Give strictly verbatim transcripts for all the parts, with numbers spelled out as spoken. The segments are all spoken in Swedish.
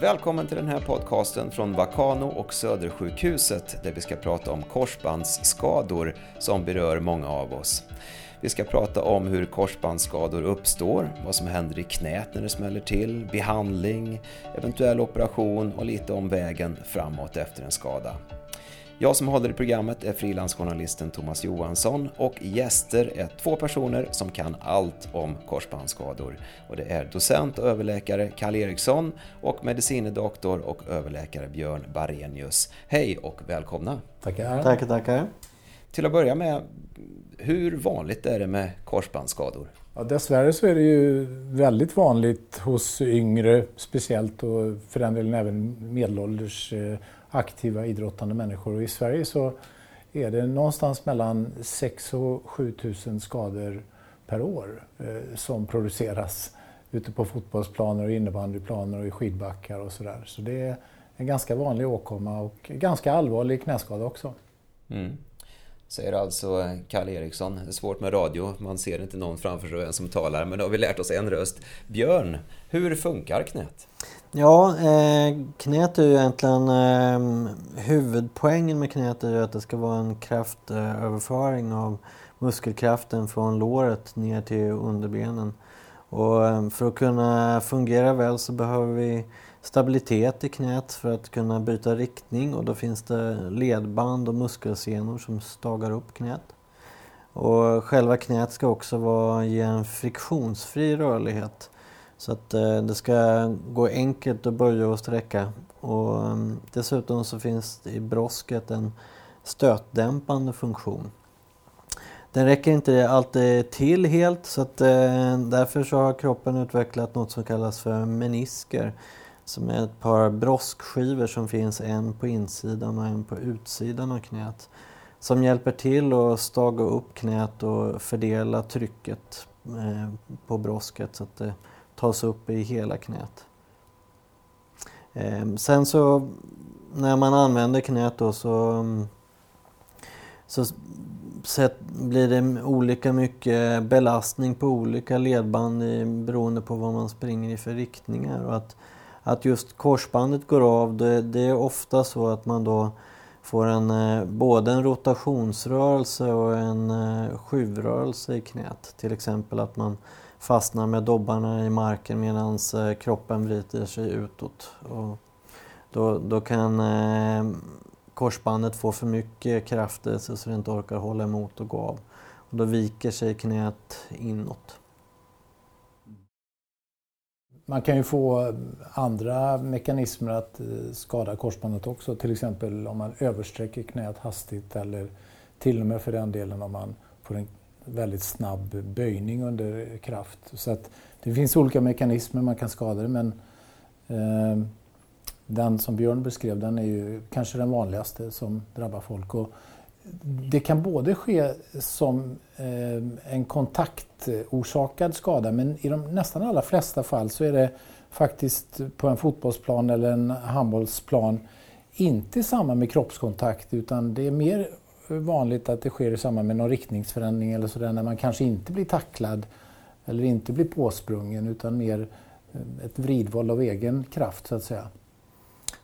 Välkommen till den här podcasten från Vakano och Södersjukhuset där vi ska prata om korsbandsskador som berör många av oss. Vi ska prata om hur korsbandsskador uppstår, vad som händer i knät när det smäller till, behandling, eventuell operation och lite om vägen framåt efter en skada. Jag som håller i programmet är frilansjournalisten Thomas Johansson och gäster är två personer som kan allt om korsbandsskador. Och det är docent och överläkare Karl Eriksson och medicinedoktor och överläkare Björn Barenius. Hej och välkomna! Tackar! Tackar, tackar! Till att börja med, hur vanligt är det med korsbandsskador? Ja, dessvärre så är det ju väldigt vanligt hos yngre speciellt och för den delen även medelålders aktiva idrottande människor, och i Sverige så är det någonstans mellan sex och sju tusen skador per år eh, som produceras ute på fotbollsplaner och innebandyplaner och i skidbackar och sådär. Så det är en ganska vanlig åkomma och ganska allvarlig knäskada också. Mm. Säger alltså Karl Eriksson. Det är svårt med radio, man ser inte någon framför sig som talar, men då har vi lärt oss en röst. Björn, hur funkar knät? Ja, eh, knät är ju egentligen, eh, huvudpoängen med knät är ju att det ska vara en kraftöverföring av muskelkraften från låret ner till underbenen. Och eh, för att kunna fungera väl så behöver vi stabilitet i knät för att kunna byta riktning, och då finns det ledband och muskelsenor som stagar upp knät. Och själva knät ska också vara, ge en friktionsfri rörlighet så att eh, det ska gå enkelt att böja och sträcka. Och eh, dessutom så finns i brosket en stötdämpande funktion. Den räcker inte alltid till helt, så att eh, därför så har kroppen utvecklat något som kallas för menisker, som är ett par broskskivor som finns en på insidan och en på utsidan av knät, som hjälper till att staga upp knät och fördela trycket eh, på brosket så att det tas upp i hela knät. Eh, sen så när man använder knät då så, så set, blir det olika mycket belastning på olika ledband i, beroende på vad man springer i för riktningar, och att Att just korsbandet går av, det, det är ofta så att man då får en, både en rotationsrörelse och en sjuvrörelse i knät. Till exempel att man fastnar med dobbarna i marken medan kroppen vrider sig utåt. Och då, då kan korsbandet få för mycket kraft så att det inte orkar hålla emot och gå av. Och då viker sig knät inåt. Man kan ju få andra mekanismer att skada korsbandet också. Till exempel om man översträcker knät hastigt, eller till och med för den delen om man får en väldigt snabb böjning under kraft. Så att det finns olika mekanismer man kan skada det, men eh, den som Björn beskrev, den är ju kanske den vanligaste som drabbar folk. Och det kan både ske som eh, en kontaktorsakad skada, men i de nästan alla flesta fall så är det faktiskt på en fotbollsplan eller en handbollsplan inte i samband med kroppskontakt, utan det är mer vanligt att det sker i samband med någon riktningsförändring eller sådär, när man kanske inte blir tacklad eller inte blir påsprungen, utan mer ett vridval av egen kraft så att säga.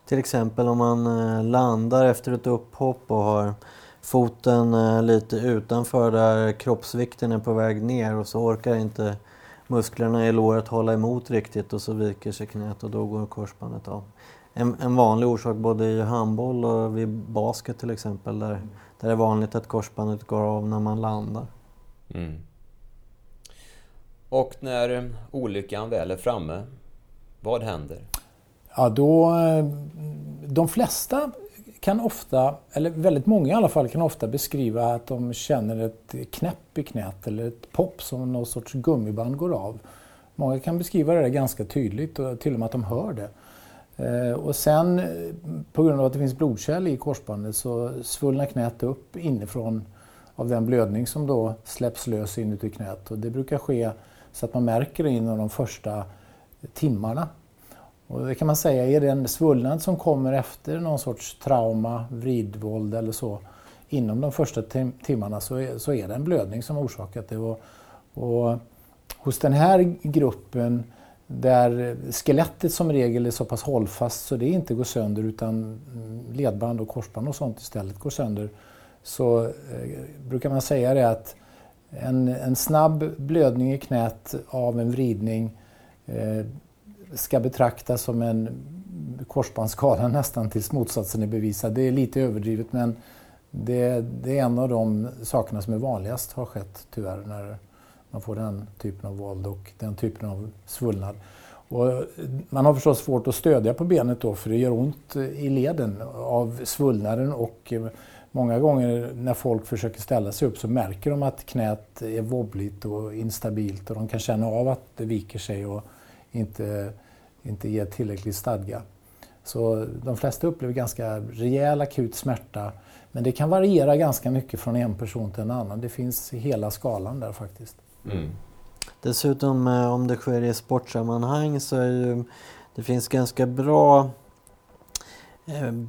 Till exempel om man landar efter ett upphopp och har foten lite utanför där kroppsvikten är på väg ner, och så orkar inte musklerna i låret hålla emot riktigt, och så viker sig knät och då går korsbandet av. En, en vanlig orsak både i handboll och vid basket till exempel, där, där det är vanligt att korsbandet går av när man landar. Mm. Och när olyckan väl är framme, vad händer? Ja, då, de flesta kan ofta, eller väldigt många i alla fall, kan ofta beskriva att de känner ett knäpp i knät eller ett pop som någon sorts gummiband går av. Många kan beskriva det ganska tydligt, och till och med att de hör det. Och sen på grund av att det finns blodkärl i korsbandet så svullnar knät upp inifrån av den blödning som då släpps lös inuti knät. Och det brukar ske så att man märker det inom de första timmarna. Och det kan man säga är den svullnad som kommer efter någon sorts trauma, vridvåld eller så. Inom de första tim- timmarna så är, så är det en blödning som orsakat det. Och, och hos den här gruppen där skelettet som regel är så pass hållfast så det inte går sönder, utan ledband och korsband och sånt istället går sönder, så eh, brukar man säga det att en, en snabb blödning i knät av en vridning eh, ska betraktas som en korsbandsskada nästan tills motsatsen är bevisad. Det är lite överdrivet, men det, det är en av de sakerna som är vanligast har skett tyvärr när man får den typen av våld och den typen av svullnad. Och man har förstås svårt att stödja på benet då, för det gör ont i leden av svullnaden, och många gånger när folk försöker ställa sig upp så märker de att knät är wobbligt och instabilt, och de kan känna av att det viker sig och inte, inte ger tillräcklig stadga. Så de flesta upplever ganska rejäl akut smärta, men det kan variera ganska mycket från en person till en annan. Det finns hela skalan där faktiskt. Mm. Dessutom om det sker i sportsammanhang så är ju, det finns ganska bra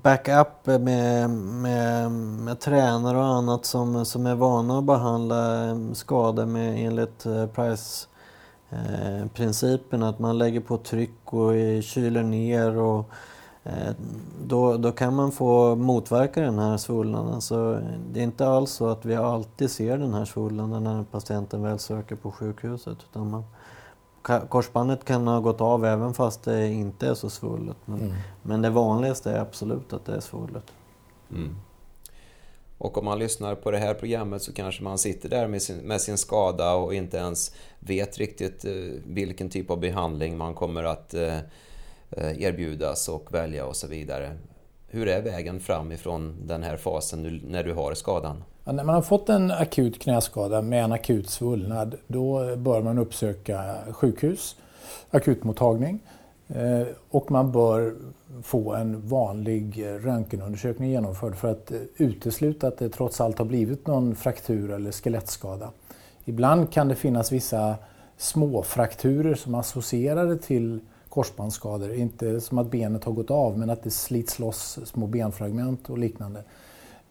backup med, med, med tränare och annat som, som är vana att behandla skador med enligt Price-principen, att man lägger på tryck och kyler ner, och Då, då kan man få motverka den här svullnaden. Så det är inte alls så att vi alltid ser den här svullnaden när patienten väl söker på sjukhuset. Utan man, korsbandet kan ha gått av även fast det inte är så svullet. Men, mm. men det vanligaste är absolut att det är svullet. Mm. Och om man lyssnar på det här programmet så kanske man sitter där med sin, med sin skada och inte ens vet riktigt vilken typ av behandling man kommer att erbjudas och välja och så vidare. Hur är vägen fram ifrån den här fasen när du har skadan? Ja, när man har fått en akut knäskada med en akut svullnad, då bör man uppsöka sjukhus, akutmottagning, och man bör få en vanlig röntgenundersökning genomförd för att utesluta att det trots allt har blivit någon fraktur eller skelettskada. Ibland kan det finnas vissa små frakturer som associerade till korsbandsskador, inte som att benet har gått av, men att det slits loss små benfragment och liknande.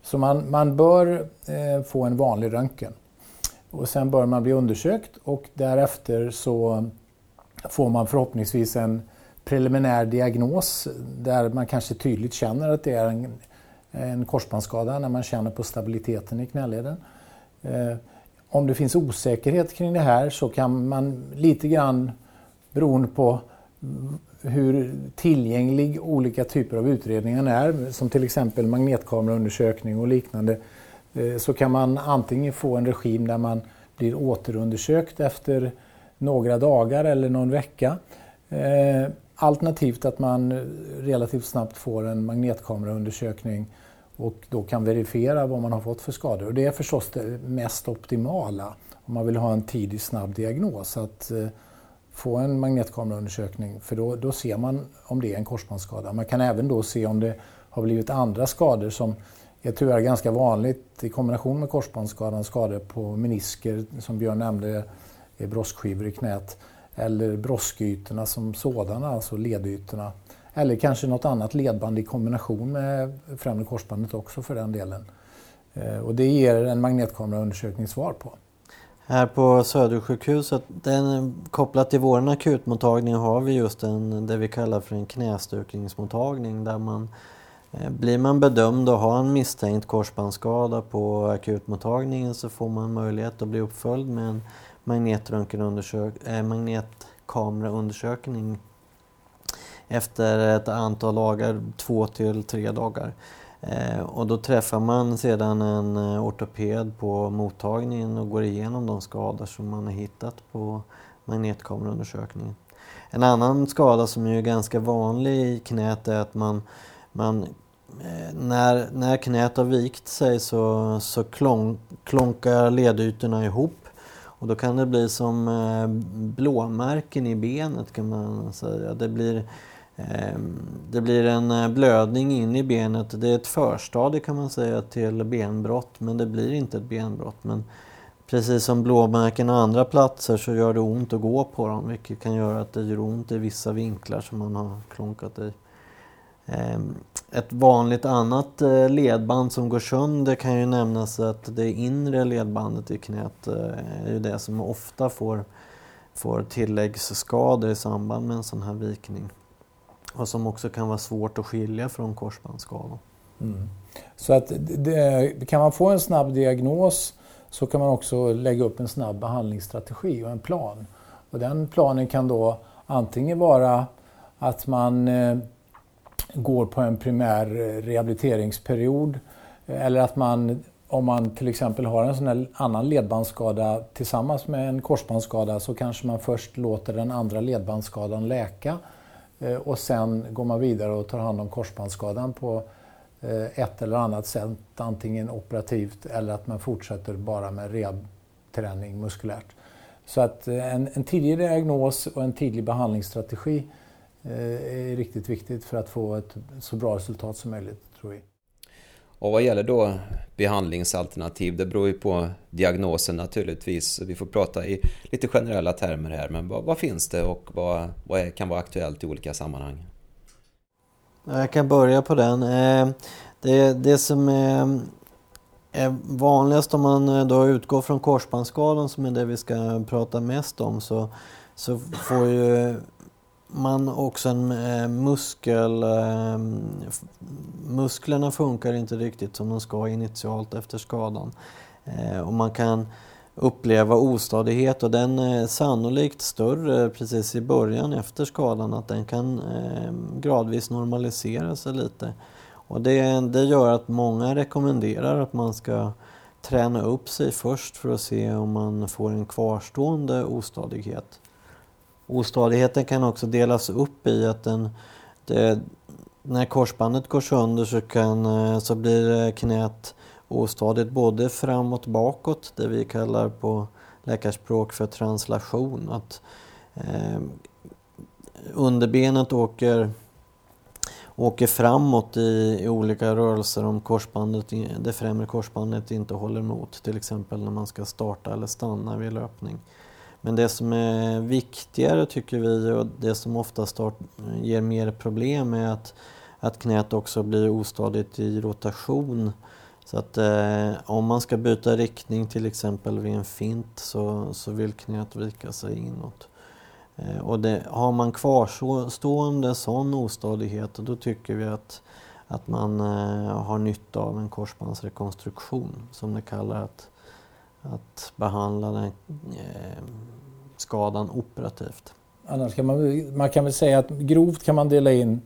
Så man, man bör eh, få en vanlig röntgen. Och sen bör man bli undersökt, och därefter så får man förhoppningsvis en preliminär diagnos där man kanske tydligt känner att det är en, en korsbandsskada när man känner på stabiliteten i knäleden. Eh, om det finns osäkerhet kring det här så kan man lite grann, beroende på hur tillgänglig olika typer av utredningar är, som till exempel magnetkameraundersökning och liknande, så kan man antingen få en regim där man blir återundersökt efter några dagar eller någon vecka, alternativt att man relativt snabbt får en magnetkameraundersökning och då kan verifiera vad man har fått för skador. Och det är förstås det mest optimala om man vill ha en tidig snabb diagnos, att få en magnetkameraundersökning, för då, då ser man om det är en korsbandsskada. Man kan även då se om det har blivit andra skador som är tyvärr ganska vanligt i kombination med korsbandsskadan. Skador på menisker, som Björn nämnde, är broskskivor i knät, eller broskytorna som sådana, alltså ledytorna. Eller kanske något annat ledband i kombination med främre korsbandet också för den delen. Och det ger en magnetkameraundersökning svar på. Här på Södersjukhuset, den, kopplat till vår akutmottagning, har vi just en, det vi kallar för en knästökningsmottagning, där man blir man bedömd och har en misstänkt korsbandsskada på akutmottagningen, så får man möjlighet att bli uppföljd med en äh, magnetkameraundersökning efter ett antal dagar, två till tre dagar. Och då träffar man sedan en ortoped på mottagningen och går igenom de skador som man har hittat på magnetkameraundersökningen. En annan skada som är ganska vanlig i knät är att man, man när, när knät har vikt sig så, så klonk, klonkar ledytorna ihop. Och då kan det bli som blåmärken i benet, kan man säga. Det blir... Det blir en blödning in i benet. Det är ett förstadie, kan man säga, till benbrott, men det blir inte ett benbrott. Men precis som blåmärken och andra platser så gör det ont att gå på dem, vilket kan göra att det gör ont i vissa vinklar som man har klonkat i. Ett vanligt annat ledband som går sönder kan ju nämnas, att det inre ledbandet i knät är ju det som ofta får får tilläggsskador i samband med en sån här vikning. Och som också kan vara svårt att skilja från korsbandsskador. Mm. Så att det, kan man få en snabb diagnos så kan man också lägga upp en snabb behandlingsstrategi och en plan. Och den planen kan då antingen vara att man eh, går på en primär rehabiliteringsperiod eller att man, om man till exempel har en sån här annan ledbandsskada tillsammans med en korsbandsskada, så kanske man först låter den andra ledbandsskadan läka eh, och sen går man vidare och tar hand om korsbandsskadan på ett eller annat sätt, antingen operativt eller att man fortsätter bara med rehabträning muskulärt. Så att en, en tidig diagnos och en tidig behandlingsstrategi är riktigt viktigt för att få ett så bra resultat som möjligt, tror vi. Och vad gäller då behandlingsalternativ, det beror ju på diagnosen naturligtvis. Vi får prata i lite generella termer här, men vad, vad finns det och vad, vad är, kan vara aktuellt i olika sammanhang? Jag kan börja på den. Det, det som är, är vanligast om man då utgår från korsbandsskadan, som är det vi ska prata mest om, så, så får ju man också en muskel... Musklerna funkar inte riktigt som de ska initialt efter skadan. Och man kan uppleva ostadighet, och den är sannolikt större precis i början efter skadan, att den kan eh, gradvis normalisera sig lite. Och det, det gör att många rekommenderar att man ska träna upp sig först för att se om man får en kvarstående ostadighet. Ostadigheten kan också delas upp i att den, det, när korsbandet går sönder så, kan, så blir knät ostadigt både framåt och bakåt, det vi kallar på läkarspråk för translation. Att eh, underbenet åker, åker framåt i, i olika rörelser om korsbandet, det främre korsbandet inte håller emot. Till exempel när man ska starta eller stanna vid löpning. Men det som är viktigare, tycker vi, och det som ofta start, ger mer problem är att, att knät också blir ostadigt i rotation. Så att eh, om man ska byta riktning till exempel vid en fint, så, så vill knät vika sig inåt. Eh, och det, har man kvarstående sån ostadighet, då tycker vi att, att man eh, har nytta av en korsbandsrekonstruktion, som det kallar att, att behandla den, eh, skadan operativt. Annars kan man, man kan väl säga att grovt kan man dela in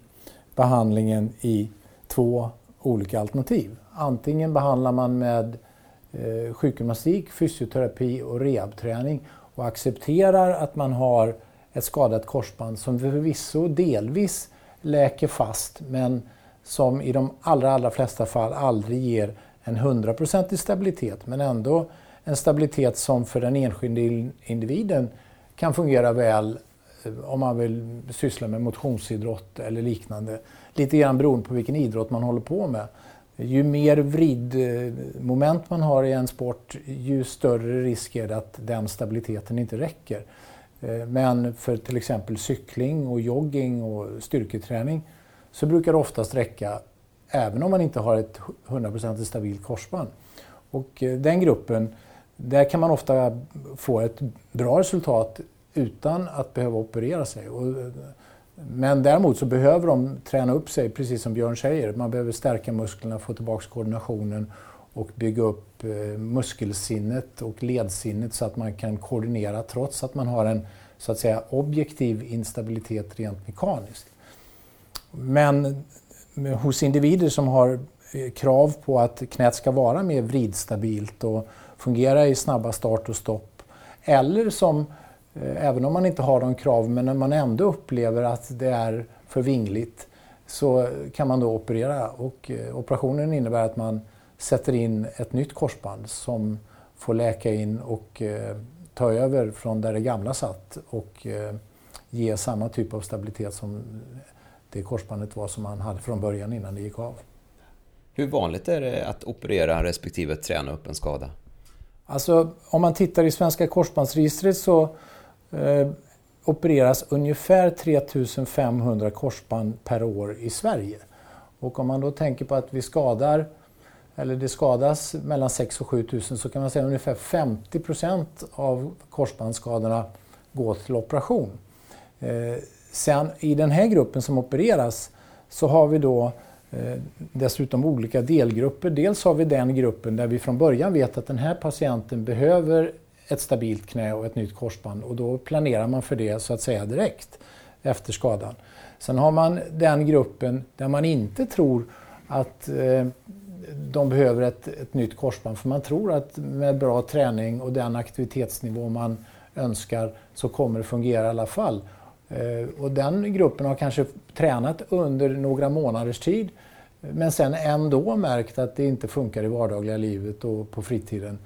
behandlingen i två olika alternativ. Antingen behandlar man med eh, sjukgymnastik, fysioterapi och rehabträning och accepterar att man har ett skadat korsband som förvisso delvis läker fast, men som i de allra, allra flesta fall aldrig ger en hundraprocentig stabilitet, men ändå en stabilitet som för den enskilde individen kan fungera väl om man vill syssla med motionsidrott eller liknande. Lite grann beroende på vilken idrott man håller på med. Ju mer vridmoment man har i en sport, ju större risk är det att den stabiliteten inte räcker. Men för till exempel cykling och jogging och styrketräning så brukar det oftast räcka även om man inte har ett hundra procent stabilt korsband. Och den gruppen, där kan man ofta få ett bra resultat utan att behöva operera sig. Men däremot så behöver de träna upp sig, precis som Björn säger. Man behöver stärka musklerna, få tillbaka koordinationen och bygga upp muskelsinnet och ledsinnet så att man kan koordinera trots att man har en, så att säga, objektiv instabilitet rent mekaniskt. Men hos individer som har krav på att knät ska vara mer vridstabilt och fungera i snabba start och stopp, eller som även om man inte har de krav, men när man ändå upplever att det är för vingligt, så kan man då operera. Och operationen innebär att man sätter in ett nytt korsband som får läka in och ta över från där det gamla satt och ge samma typ av stabilitet som det korsbandet var som man hade från början innan det gick av. Hur vanligt är det att operera respektive träna upp en skada? Alltså, om man tittar i Svenska korsbandsregistret så Eh, opereras ungefär tre tusen fem hundra korsband per år i Sverige. Och om man då tänker på att vi skadar, eller det skadas mellan sex och sju tusen, så kan man säga att ungefär femtio procent av korsbandsskadorna gå till operation. Sen i den här gruppen som opereras så har vi då dessutom olika delgrupper. Dels har vi den gruppen där vi från början vet att den här patienten behöver ett stabilt knä och ett nytt korsband, och då planerar man för det så att säga direkt efter skadan. Sen har man den gruppen där man inte tror att eh, de behöver ett, ett nytt korsband, för man tror att med bra träning och den aktivitetsnivå man önskar så kommer det fungera i alla fall. Eh, och den gruppen har kanske tränat under några månaders tid, men sen ändå märkt att det inte funkar i vardagliga livet och på fritiden.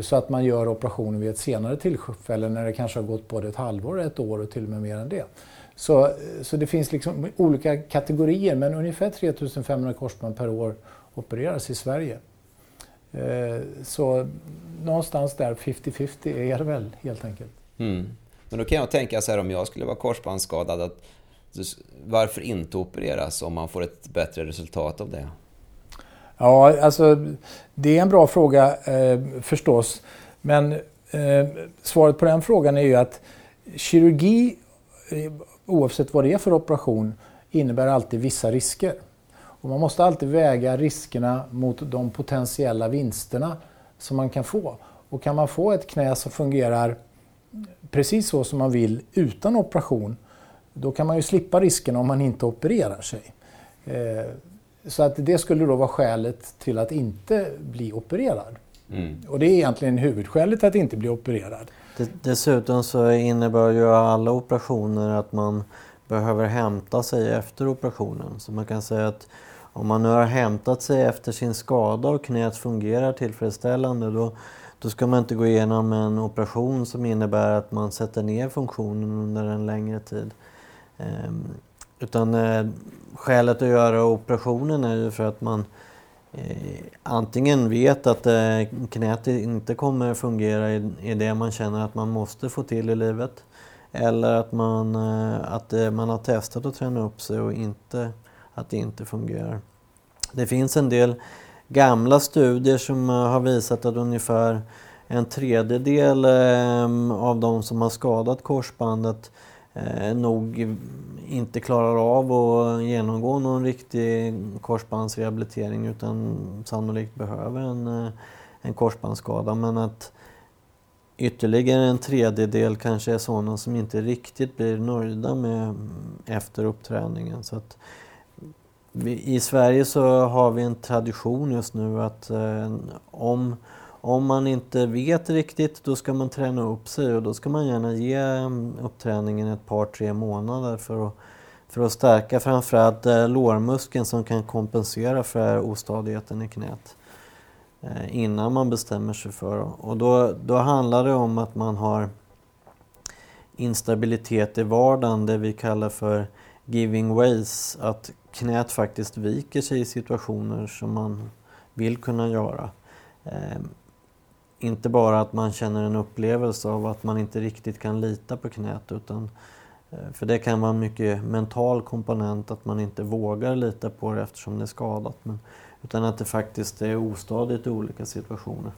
Så att man gör operationen vid ett senare tillfälle när det kanske har gått både ett halvår, ett år och till och med mer än det. Så, så det finns liksom olika kategorier, men ungefär tre tusen fem hundra korsband per år opereras i Sverige. Eh, så någonstans där femtio femtio är det väl helt enkelt. Mm. Men då kan jag tänka så här, om jag skulle vara korsbandsskadad, att varför inte opereras om man får ett bättre resultat av det? Ja, alltså det är en bra fråga eh, förstås, men eh, svaret på den frågan är ju att kirurgi, oavsett vad det är för operation, innebär alltid vissa risker. Och man måste alltid väga riskerna mot de potentiella vinsterna som man kan få. Och kan man få ett knä som fungerar precis så som man vill utan operation, då kan man ju slippa riskerna om man inte opererar sig. Eh, så att det skulle då vara skälet till att inte bli opererad. Mm. Och det är egentligen huvudskälet att inte bli opererad. Dessutom så innebär ju alla operationer att man behöver hämta sig efter operationen. Så man kan säga att om man nu har hämtat sig efter sin skada och knät fungerar tillfredsställande, då, då ska man inte gå igenom en operation som innebär att man sätter ner funktionen under en längre tid. Ehm, utan eh, skälet att göra operationen är ju för att man antingen vet att knät inte kommer fungera i det man känner att man måste få till i livet, eller att man, att man har testat att träna upp sig och inte, att det inte fungerar. Det finns en del gamla studier som har visat att ungefär en tredjedel av de som har skadat korsbandet nog inte klarar av att genomgå någon riktig korsbandsrehabilitering, utan sannolikt behöver en, en korsbandsskada. Men att ytterligare en tredjedel kanske är sådana som inte riktigt blir nöjda med efter uppträningen. Så att vi, i Sverige så har vi en tradition just nu att eh, om Om man inte vet riktigt, då ska man träna upp sig, och då ska man gärna ge uppträningen ett par, tre månader för att, för att stärka framförallt lårmuskeln som kan kompensera för ostadigheten i knät innan man bestämmer sig för. Och då, då handlar det om att man har instabilitet i vardagen, det vi kallar för giving ways, att knät faktiskt viker sig i situationer som man vill kunna göra. Inte bara att man känner en upplevelse av att man inte riktigt kan lita på knät, utan för det kan vara en mycket mental komponent att man inte vågar lita på det eftersom det är skadat, men, utan att det faktiskt är ostadigt i olika situationer.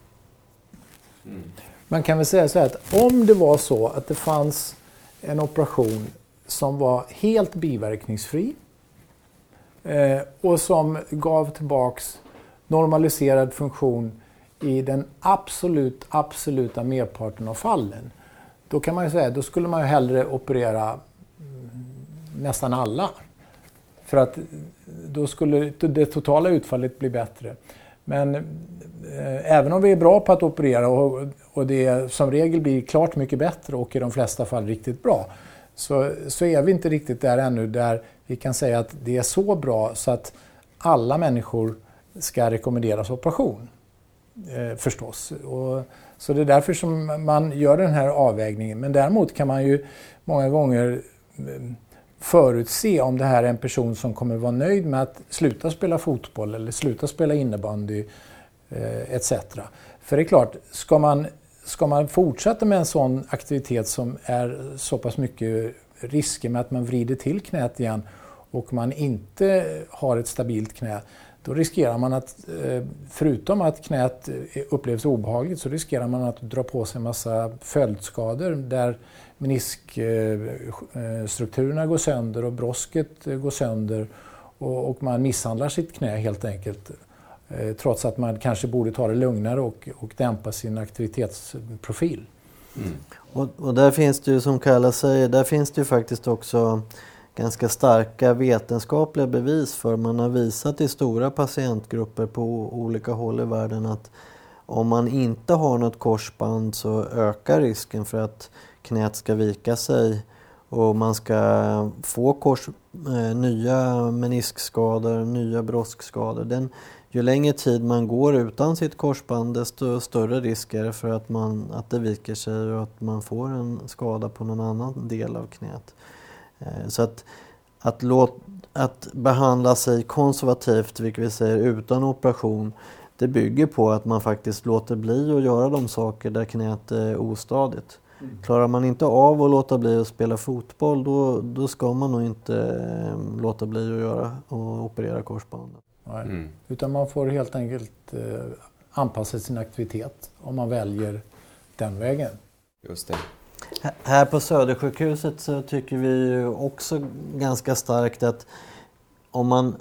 Mm. Man kan väl säga så här, att om det var så att det fanns en operation som var helt biverkningsfri eh, och som gav tillbaks normaliserad funktion i den absolut, absoluta merparten av fallen, då kan man ju säga, då skulle man ju hellre operera nästan alla. För att då skulle det totala utfallet bli bättre. Men eh, även om vi är bra på att operera och, och det som regel blir klart mycket bättre och i de flesta fall riktigt bra, så, så är vi inte riktigt där ännu där vi kan säga att det är så bra så att alla människor ska rekommenderas operation. Eh, förstås. Och, så det är därför som man gör den här avvägningen. Men däremot kan man ju många gånger förutse om det här är en person som kommer vara nöjd med att sluta spela fotboll eller sluta spela innebandy eh, et cetera. För det är klart, ska man, ska man fortsätta med en sån aktivitet som är så pass mycket risker med att man vrider till knät igen och man inte har ett stabilt knä, Då riskerar man att, förutom att knät upplevs obehagligt, så riskerar man att dra på sig en massa följdskador där meniskstrukturerna går sönder och brosket går sönder och man misshandlar sitt knä helt enkelt. Trots att man kanske borde ta det lugnare och, och dämpa sin aktivitetsprofil. Mm. Och, och där finns det ju, som Karl säger, där finns det ju faktiskt också ganska starka vetenskapliga bevis för. Man har visat i stora patientgrupper på olika håll i världen att om man inte har något korsband så ökar risken för att knät ska vika sig och man ska få kors, eh, nya meniskskador, nya broskskador. Den, ju längre tid man går utan sitt korsband, desto större risk är det för att, man, att det viker sig och att man får en skada på någon annan del av knät. Så att, att, låt, att behandla sig konservativt, vilket vi säger utan operation, det bygger på att man faktiskt låter bli att göra de saker där knät är ostadigt. Mm. Klarar man inte av att låta bli att spela fotboll, då, då ska man nog inte låta bli att göra och operera korsbandet. Mm. Utan man får helt enkelt anpassa sin aktivitet om man väljer den vägen. Just det. Här på Södersjukhuset så tycker vi också ganska starkt att om man,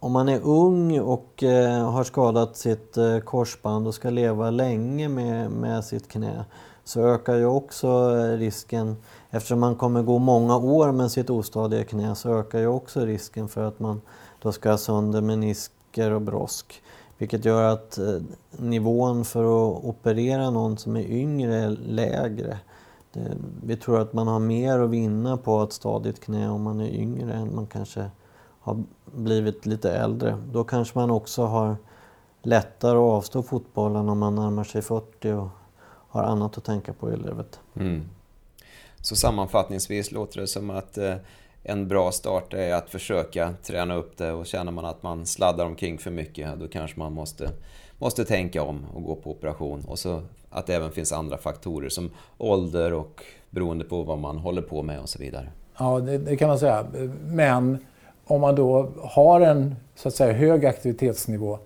om man är ung och eh, har skadat sitt eh, korsband och ska leva länge med, med sitt knä, så ökar ju också risken, eftersom man kommer gå många år med sitt ostadiga knä, så ökar ju också risken för att man då ska ha sönder menisker och brosk. Vilket gör att eh, nivån för att operera någon som är yngre är lägre. Det, vi tror att man har mer att vinna på ett stadigt knä om man är yngre än man kanske har blivit lite äldre. Då kanske man också har lättare att avstå fotbollen om man närmar sig fyrtio och har annat att tänka på i livet. Mm. Så sammanfattningsvis låter det som att eh, en bra start är att försöka träna upp det, och känner man att man sladdar omkring för mycket, då kanske man måste, måste tänka om och gå på operation. Och så att det även finns andra faktorer som ålder och beroende på vad man håller på med och så vidare. Ja, det, det kan man säga. Men om man då har en, så att säga, hög aktivitetsnivå,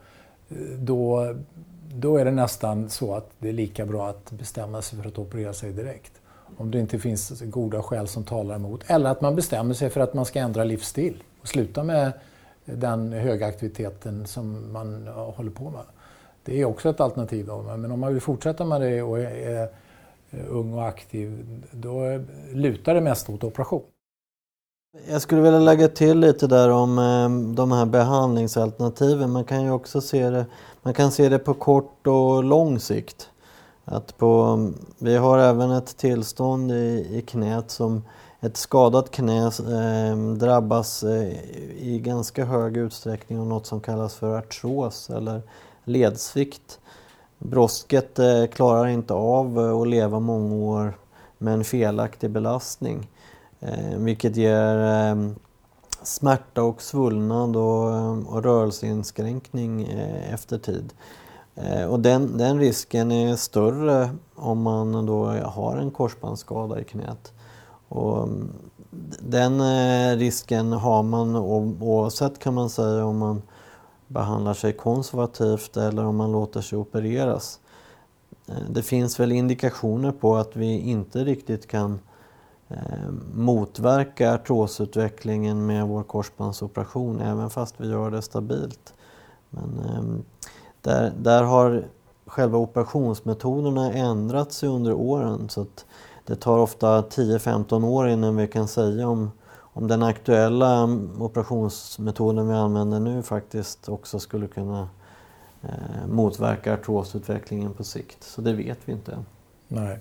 då, då är det nästan så att det är lika bra att bestämma sig för att operera sig direkt. Om det inte finns goda skäl som talar emot. Eller att man bestämmer sig för att man ska ändra livsstil och sluta med den höga aktiviteten som man håller på med. Det är också ett alternativ då, men om man vill fortsätta med det och är ung och aktiv, då lutar det mest åt operation. Jag skulle vilja lägga till lite där om de här behandlingsalternativen. Man kan ju också se det, man kan se det på kort och lång sikt. Att på, vi har även ett tillstånd i, i knät som ett skadat knä eh, drabbas eh, i ganska hög utsträckning av något som kallas för artros eller ledsvikt. Brosket eh, klarar inte av eh, att leva många år med en felaktig belastning, eh, vilket ger eh, smärta och svullnad och, och rörelseinskränkning eh, efter tid. Eh, och den, den risken är större om man då har en korsbandsskada i knät. Och den eh, risken har man oavsett, kan man säga, om man behandlar sig konservativt eller om man låter sig opereras. Det finns väl indikationer på att vi inte riktigt kan eh, motverka artrosutvecklingen med vår korsbandsoperation, även fast vi gör det stabilt. Men eh, där, där har själva operationsmetoderna ändrats under åren, så att det tar ofta tio till femton år innan vi kan säga om Om den aktuella operationsmetoden vi använder nu faktiskt också skulle kunna eh, motverka artrosutvecklingen på sikt. Så det vet vi inte. Nej.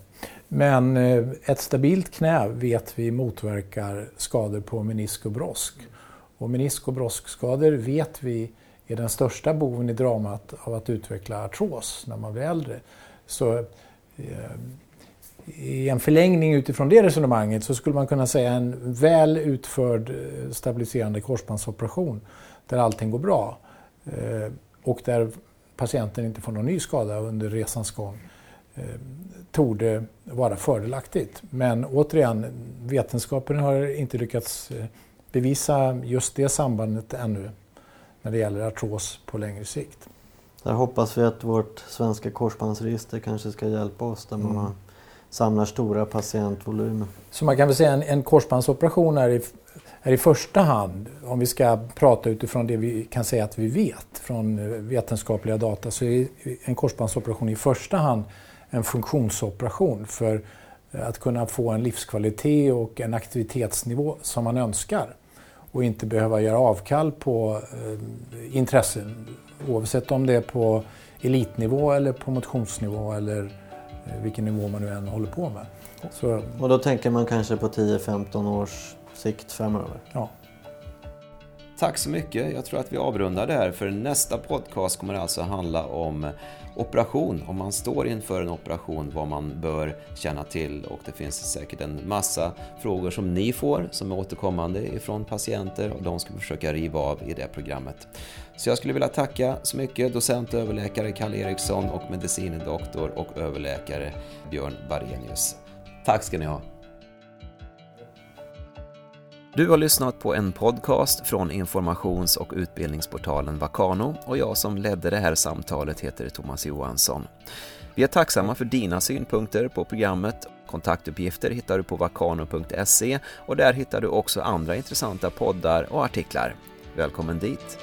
Men eh, ett stabilt knä vet vi motverkar skador på menisk och brosk. Och menisk och broskskador vet vi är den största boven i dramat av att utveckla artros när man blir äldre. Så eh, I en förlängning utifrån det resonemanget så skulle man kunna säga en väl utförd stabiliserande korsbandsoperation där allting går bra och där patienten inte får någon ny skada under resans gång torde vara fördelaktigt. Men återigen, vetenskapen har inte lyckats bevisa just det sambandet ännu. när det gäller artros på längre sikt. Där hoppas vi att vårt svenska korsbandsregister kanske ska hjälpa oss där man mm. samlar stora patientvolymer. Så man kan väl säga en, en korsbandsoperation är i, är i första hand, om vi ska prata utifrån det vi kan säga att vi vet från vetenskapliga data, så är en korsbandsoperation i första hand en funktionsoperation för att kunna få en livskvalitet och en aktivitetsnivå som man önskar och inte behöva göra avkall på eh, intressen, oavsett om det är på elitnivå eller på motionsnivå eller eh, vilken nivå man nu än håller på med. Så, och då tänker man kanske på tio till femton års sikt framöver. Ja. Tack så mycket. Jag tror att vi avrundar det här, för nästa podcast kommer alltså handla om operation. Om man står inför en operation, vad man bör känna till, och det finns säkert en massa frågor som ni får som är återkommande ifrån patienter, och de ska vi försöka riva av i det programmet. Så jag skulle vilja tacka så mycket docent och överläkare Karl Eriksson och medicinedoktor och överläkare Björn Barenius. Tack ska ni ha. Du har lyssnat på en podcast från informations- och utbildningsportalen Vakano, och jag som ledde det här samtalet heter Thomas Johansson. Vi är tacksamma för dina synpunkter på programmet. Kontaktuppgifter hittar du på vakano punkt se, och där hittar du också andra intressanta poddar och artiklar. Välkommen dit!